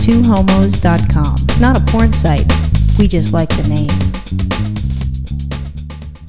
twohomos.com. It's not a porn site. We just like the name.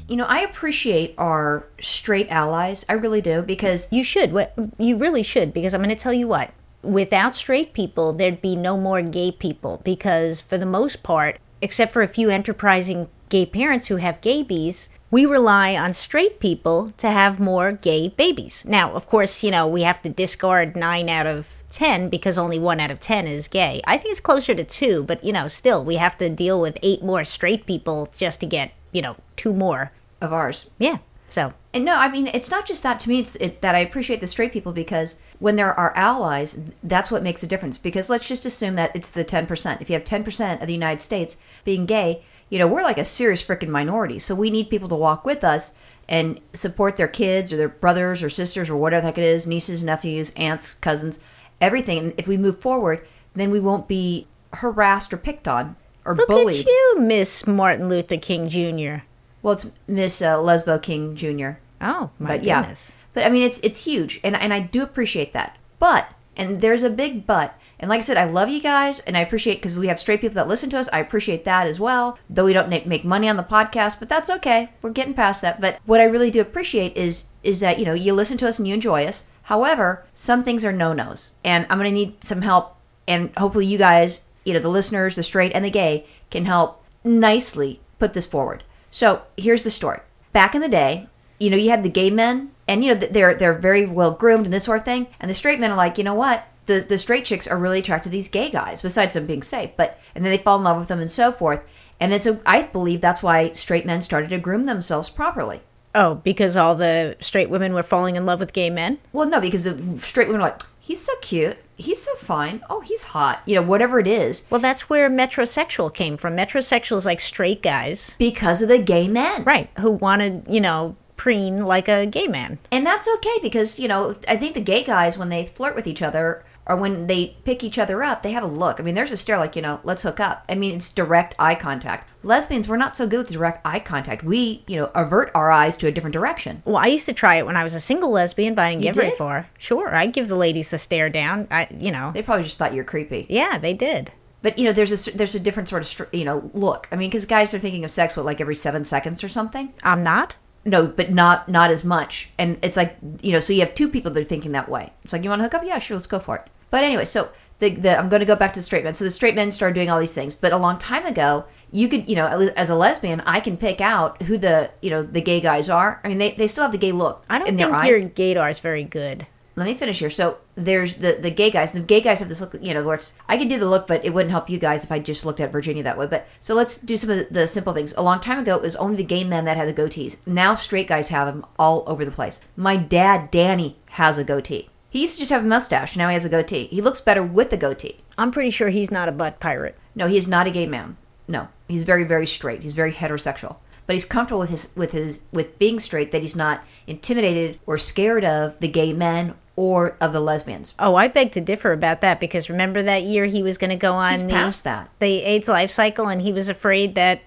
You know, I appreciate our straight allies. I really do, because... You should. You really should, because I'm going to tell you what. Without straight people, there'd be no more gay people, because for the most part, except for a few enterprising gay parents who have gay babies, we rely on straight people to have more gay babies. Now, of course, you know, we have to discard 9 out of 10 because only 1 out of 10 is gay. I think it's closer to 2, but, you know, still, we have to deal with 8 more straight people just to get, you know, 2 more. Of ours. Yeah, so. And no, I mean, it's not just that to me, it's that I appreciate the straight people, because when there are allies, that's what makes a difference. Because let's just assume that it's the 10%. If you have 10% of the United States being gay, you know, we're like a serious freaking minority. So we need people to walk with us and support their kids or their brothers or sisters or whatever the heck it is, nieces, nephews, aunts, cousins, everything. And if we move forward, then we won't be harassed or picked on or bullied. Look at you, Miss Martin Luther King Jr. Well, it's Miss Lesbo King Jr. Oh, my goodness. Yeah. But, I mean, it's huge, and I do appreciate that. But, and there's a big but. And like I said, I love you guys, and I appreciate, because we have straight people that listen to us. I appreciate that as well, though we don't make money on the podcast, but that's okay. We're getting past that. But what I really do appreciate is that, you know, you listen to us and you enjoy us. However, some things are no-nos, and I'm going to need some help, and hopefully you guys, you know, the listeners, the straight and the gay, can help nicely put this forward. So here's the story. Back in the day, you know, you had the gay men, and, you know, they're very well-groomed and this sort of thing. And the straight men are like, you know what? The straight chicks are really attracted to these gay guys, besides them being safe. And then they fall in love with them and so forth. And then so I believe that's why straight men started to groom themselves properly. Oh, because all the straight women were falling in love with gay men? Well, no, because the straight women are like, he's so cute. He's so fine. Oh, he's hot. You know, whatever it is. Well, that's where metrosexual came from. Metrosexual is like straight guys. Because of the gay men. Right. Who wanted, you know, preen like a gay man. And that's okay, because, you know, I think the gay guys, when they flirt with each other or when they pick each other up, they have a look. I mean, there's a stare like, you know, let's hook up. I mean, it's direct eye contact. Lesbians, we're not so good with direct eye contact. We, you know, avert our eyes to a different direction. Well, I used to try it when I was a single lesbian, but I didn't give very far. Sure, I'd give the ladies the stare down. You know. They probably just thought you're creepy. Yeah, they did. But, you know, there's a different sort of, you know, look. I mean, because guys are thinking of sex, what, like every 7 seconds or something? I'm not. No, but not as much. And it's like, you know, so you have two people that are thinking that way. It's like, you want to hook up? Yeah, sure, let's go for it. But anyway, so I'm going to go back to the straight men. So the straight men started doing all these things. But a long time ago, you could, you know, as a lesbian, I can pick out who the, you know, the gay guys are. I mean, they still have the gay look. I don't think your gaydar is very good. Let me finish here. So there's the gay guys. The gay guys have this look, you know, where it's, I can do the look, but it wouldn't help you guys if I just looked at Virginia that way. But so let's do some of the simple things. A long time ago, it was only the gay men that had the goatees. Now straight guys have them all over the place. My dad, Danny, has a goatee. He used to just have a mustache. Now he has a goatee. He looks better with the goatee. I'm pretty sure he's not a butt pirate. No, he's not a gay man. No, he's very, very straight. He's very heterosexual. But he's comfortable with being straight, that he's not intimidated or scared of the gay men or of the lesbians. Oh, I beg to differ about that, because remember that year he was going to go on the AIDS life cycle, and he was afraid that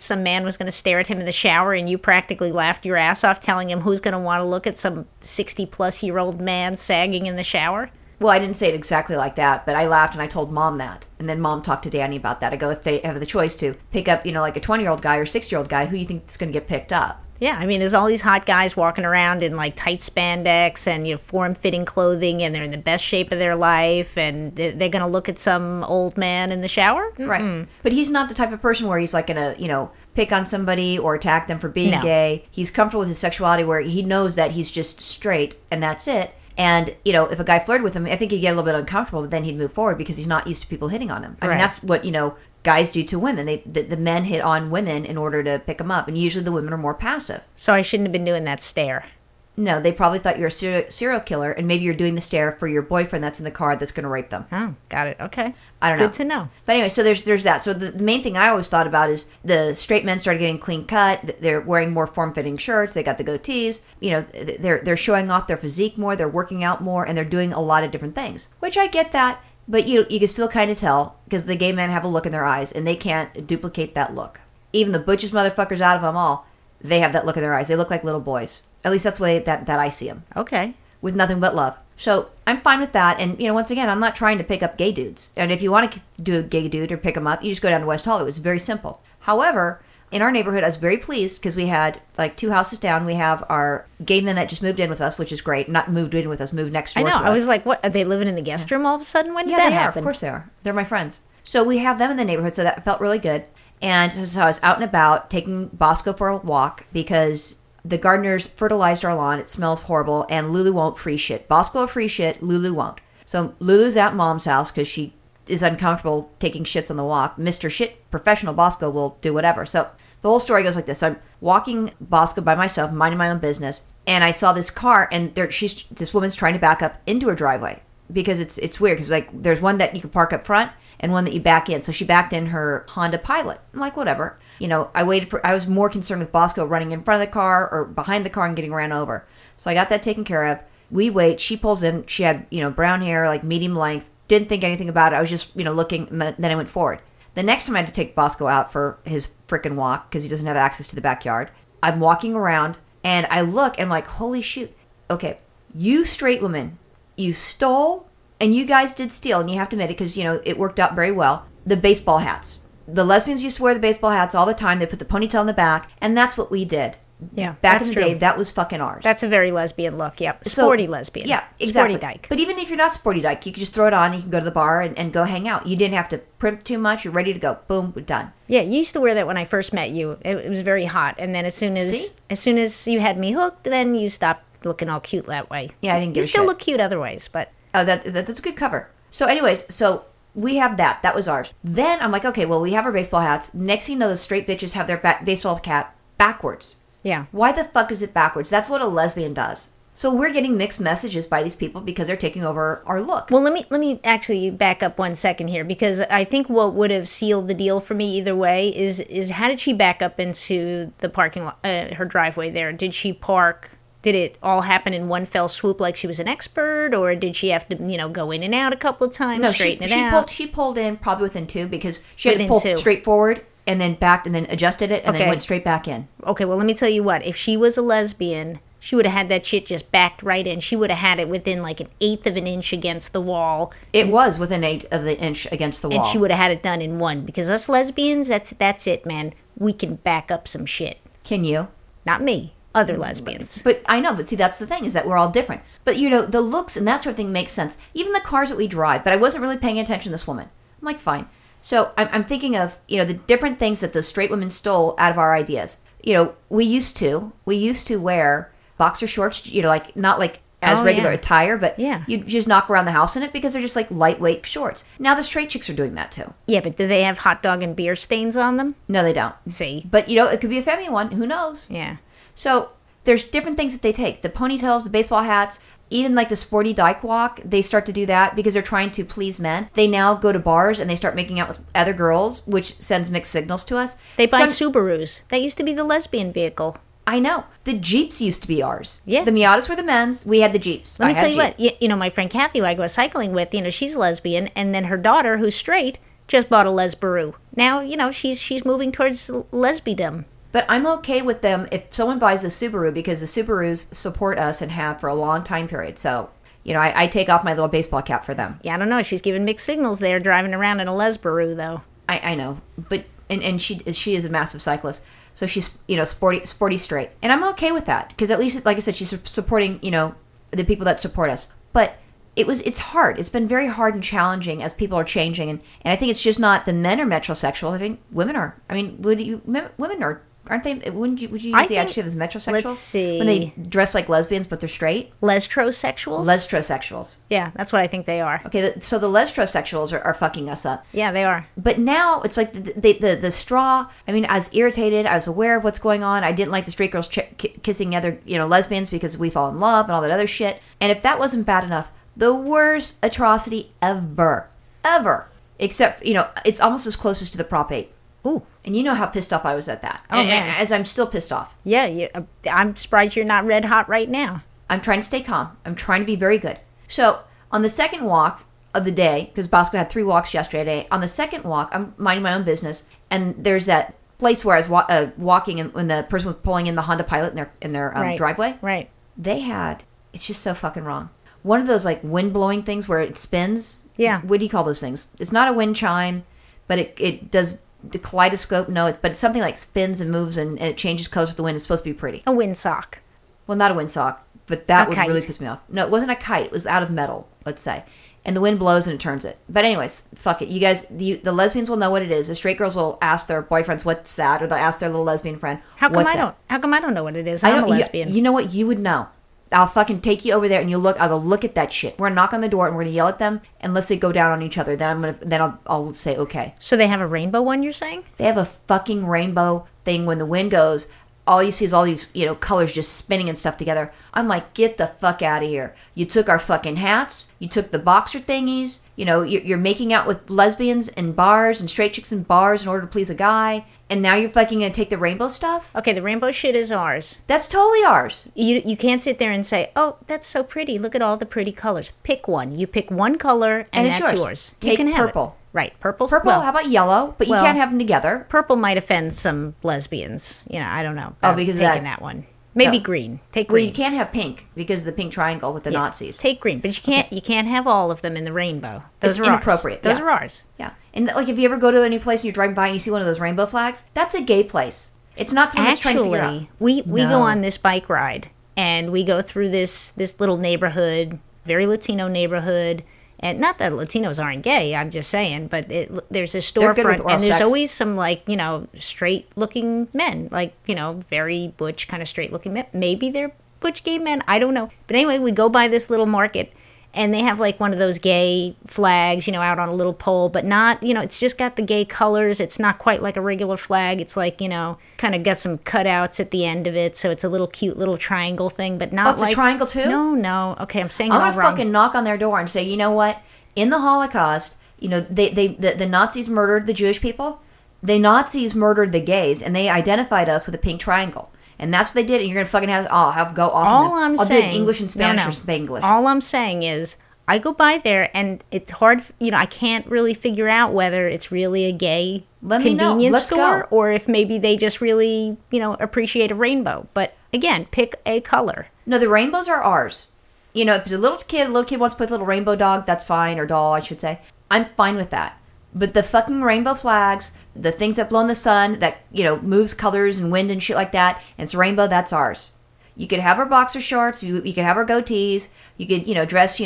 some man was going to stare at him in the shower, and you practically laughed your ass off telling him who's going to want to look at some 60-plus-year-old man sagging in the shower. Well, I didn't say it exactly like that, but I laughed and I told Mom that. And then Mom talked to Danny about that. I go, if they have the choice to pick up, you know, like a 20-year-old guy or 60-year-old guy, who you think is going to get picked up? Yeah, I mean, there's all these hot guys walking around in, like, tight spandex and, you know, form-fitting clothing, and they're in the best shape of their life, and they're going to look at some old man in the shower? Mm-mm. Right. But he's not the type of person where he's, like, going to, you know, pick on somebody or attack them for being gay. He's comfortable with his sexuality, where he knows that he's just straight, and that's it. And, you know, if a guy flirted with him, I think he'd get a little bit uncomfortable, but then he'd move forward because he's not used to people hitting on him. I mean, that's what, you know, guys do to women. The men hit on women in order to pick them up, and usually the women are more passive. So I shouldn't have been doing that stare. No, they probably thought you were a serial killer, and maybe you're doing the stare for your boyfriend that's in the car that's going to rape them. Oh, got it. Okay. I don't know. Good to know. But anyway, so there's that. So the main thing I always thought about is the straight men started getting clean cut. They're wearing more form-fitting shirts. They got the goatees. You know, they're showing off their physique more. They're working out more, and they're doing a lot of different things, which I get that. But you can still kind of tell, because the gay men have a look in their eyes, and they can't duplicate that look. Even the butchest motherfuckers out of them all, they have that look in their eyes. They look like little boys. At least that's the way that I see them. Okay. With nothing but love. So I'm fine with that. And, you know, once again, I'm not trying to pick up gay dudes. And if you want to do a gay dude or pick them up, you just go down to West Hollywood. It's very simple. However, in our neighborhood, I was very pleased because we had, like, two houses down. We have our gay men that just moved in with us, which is great. Not moved in with us, moved next door to us. I know. I was like, what? Are they living in the guest room all of a sudden? When did that happen? Yeah, they are. Of course they are. They're my friends. So we have them in the neighborhood, so that felt really good. And so I was out and about taking Bosco for a walk because the gardeners fertilized our lawn. It smells horrible, and Lulu won't free shit. Bosco will free shit. Lulu won't. So Lulu's at Mom's house because she is uncomfortable taking shits on the walk. Mr. Shit, professional Bosco, will do whatever. So the whole story goes like this. I'm walking Bosco by myself, minding my own business, and I saw this car, and this woman's trying to back up into her driveway because it's weird because, like, there's one that you can park up front and one that you back in. So she backed in her Honda Pilot. I'm like, whatever. You know, I was more concerned with Bosco running in front of the car or behind the car and getting ran over. So I got that taken care of. We wait. She pulls in. She had, you know, brown hair, like medium length. Didn't think anything about it. I was just, you know, looking, and then I went forward. The next time I had to take Bosco out for his frickin' walk because he doesn't have access to the backyard. I'm walking around, and I look, and I'm like, holy shoot. Okay, you straight women, you stole, and you guys did steal, and you have to admit it because, you know, it worked out very well. The baseball hats. The lesbians used to wear the baseball hats all the time. They put the ponytail in the back, and that's what we did. Yeah, back in the day, that was fucking ours. That's a very lesbian look, yep. Sporty lesbian. Yeah, exactly. Sporty dyke. But even if you're not sporty dyke, you can just throw it on, you can go to the bar and go hang out. You didn't have to primp too much. You're ready to go. Boom, we're done. Yeah, you used to wear that when I first met you. It was very hot, and then as soon as you had me hooked, then you stopped looking all cute that way. Yeah, I didn't give a shit. You still look cute other ways, but... Oh, that's a good cover. So anyways, we have that. That was ours. Then I'm like, okay, well, we have our baseball hats. Next thing you know, the straight bitches have their baseball cap backwards. Yeah. Why the fuck is it backwards? That's what a lesbian does. So we're getting mixed messages by these people because they're taking over our look. Well, let me actually back up 1 second here because I think what would have sealed the deal for me either way is how did she back up into the parking lot, her driveway there? Did she park? Did it all happen in one fell swoop like she was an expert, or did she have to, you know, go in and out a couple of times, straighten it out? She pulled in probably within two because she had to pull straight forward and then backed and then adjusted it and then went straight back in. Okay, well, let me tell you what. If she was a lesbian, she would have had that shit just backed right in. She would have had it within like an eighth of an inch against the wall. It was within an eighth of an inch against the wall. And she would have had it done in one because us lesbians, that's it, man. We can back up some shit. Can you? Not me. Other lesbians. But I know, but see, that's the thing, is that we're all different. But, you know, the looks and that sort of thing makes sense. Even the cars that we drive, but I wasn't really paying attention to this woman. I'm like, fine. So I'm thinking of, you know, the different things that those straight women stole out of our ideas. You know, we used to wear boxer shorts, you know, like, not like as regular attire, but you just knock around the house in it because they're just like lightweight shorts. Now the straight chicks are doing that too. Yeah, but do they have hot dog and beer stains on them? No, they don't. See? But, you know, it could be a family one. Who knows? Yeah. So there's different things that they take. The ponytails, the baseball hats, even like the sporty dyke walk, they start to do that because they're trying to please men. They now go to bars and they start making out with other girls, which sends mixed signals to us. They buy Subarus. That used to be the lesbian vehicle. I know. The Jeeps used to be ours. Yeah. The Miatas were the men's. We had the Jeeps. Let me tell you what. You know, my friend Kathy, who I go cycling with, you know, she's lesbian. And then her daughter, who's straight, just bought a Lesbaru. Now, you know, she's moving towards lesbiedom. But I'm okay with them if someone buys a Subaru because the Subarus support us and have for a long time period. So, you know, I take off my little baseball cap for them. Yeah, I don't know. She's giving mixed signals there driving around in a Lesbaru, though. I know. But and she is a massive cyclist. So she's, you know, sporty straight. And I'm okay with that because at least, like I said, she's supporting, you know, the people that support us. But it's hard. It's been very hard and challenging as people are changing. And I think it's just not the men are metrosexual. I think women are. I mean, women are. Aren't they? Would you use the adjective as metrosexual? Let's see. When they dress like lesbians, but they're straight? Lestrosexuals? Lestrosexuals. Yeah, that's what I think they are. Okay, so the lestrosexuals are fucking us up. Yeah, they are. But now it's like the straw. I mean, I was irritated. I was aware of what's going on. I didn't like the straight girls kissing other, you know, lesbians because we fall in love and all that other shit. And if that wasn't bad enough, the worst atrocity ever. Ever. Except, you know, it's almost as close as to the Prop 8. Ooh. And you know how pissed off I was at that. Oh, man. As I'm still pissed off. Yeah, I'm surprised you're not red hot right now. I'm trying to stay calm. I'm trying to be very good. So on the second walk of the day, because Bosco had 3 walks yesterday, on the second walk, I'm minding my own business, and there's that place where I was walking and when the person was pulling in the Honda Pilot in their driveway. Right. They had, it's just so fucking wrong. one of those like wind blowing things where it spins. Yeah. What do you call those things? It's not a wind chime, but it does the kaleidoscope. No, but it's something like spins and moves and it changes colors with the wind. It's supposed to be pretty. A windsock. Well, not a windsock, but that would really piss me off. No, it wasn't a kite. It was out of metal, let's say. And the wind blows and it turns it. But anyways, fuck it. You guys, the lesbians will know what it is. The straight girls will ask their boyfriends, what's that? Or they'll ask their little lesbian friend, How come I don't know what it is? I'm a lesbian. You know what? You would know. I'll fucking take you over there and I'll go look at that shit. We're going to knock on the door and we're going to yell at them unless they go down on each other. Then I'll say, okay. So they have a rainbow one, you're saying? They have a fucking rainbow thing. When the wind goes, all you see is all these, colors just spinning and stuff together. I'm like, get the fuck out of here. You took our fucking hats. You took the boxer thingies. You're making out with lesbians in bars and straight chicks in bars in order to please a guy. And now you're fucking going to take the rainbow stuff? Okay, the rainbow shit is ours. That's totally ours. You can't sit there and say, oh, that's so pretty. Look at all the pretty colors. Pick one. You pick one color and that's yours. Take purple. Right, purple. Well, how about yellow? But you can't have them together. Purple might offend some lesbians. I don't know. Oh, because taking that one. Maybe green. Take green. Well, you can't have pink because of the pink triangle with the Nazis. Take green, but you can't have all of them in the rainbow. Those are inappropriate. Those are ours. Yeah, and if you ever go to any place and you're driving by and you see one of those rainbow flags, that's a gay place. It's not someone that's trying to figure out. We go on this bike ride and we go through this little neighborhood, very Latino neighborhood. And not that Latinos aren't gay, I'm just saying, but there's a storefront, and there's always some, straight-looking men, very butch kind of straight-looking men. Maybe they're butch gay men, I don't know. But anyway, we go by this little market, and they have, one of those gay flags, out on a little pole, but not, it's just got the gay colors. It's not quite like a regular flag. It's kind of got some cutouts at the end of it, so it's a little cute little triangle thing, but not it's a triangle too? No. Okay, I'm saying it all wrong. I'm going to fucking knock on their door and say, you know what? In the Holocaust, the Nazis murdered the Jewish people. The Nazis murdered the gays, and they identified us with a pink triangle. And that's what they did, and you're going to fucking go off. I'll do English and Spanish or Spanglish. All I'm saying is I go by there, and it's hard. I can't really figure out whether it's really a gay convenience store or if maybe they just really, appreciate a rainbow. But again, pick a color. No, the rainbows are ours. If the little kid wants to play with a little rainbow dog, that's fine, or doll, I should say. I'm fine with that. But the fucking rainbow flags, the things that blow in the sun, that, moves colors and wind and shit like that, and it's a rainbow, that's ours. You could have our boxer shorts, you could have our goatees, you could, dress,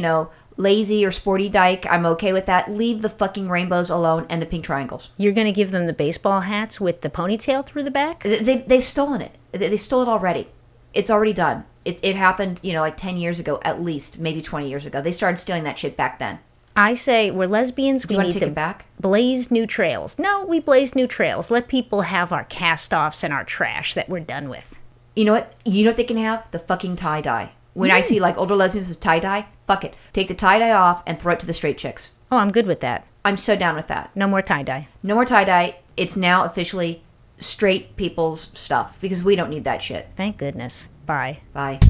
lazy or sporty dyke. I'm okay with that. Leave the fucking rainbows alone and the pink triangles. You're going to give them the baseball hats with the ponytail through the back? They've stolen it. They stole it already. It's already done. It happened, 10 years ago at least, maybe 20 years ago. They started stealing that shit back then. I say we're lesbians. We need to blaze new trails. No, we blaze new trails. Let people have our cast-offs and our trash that we're done with. You know what? You know what they can have? The fucking tie-dye. When I see older lesbians with tie-dye, fuck it. Take the tie-dye off and throw it to the straight chicks. Oh, I'm good with that. I'm so down with that. No more tie-dye. No more tie-dye. It's now officially straight people's stuff because we don't need that shit. Thank goodness. Bye.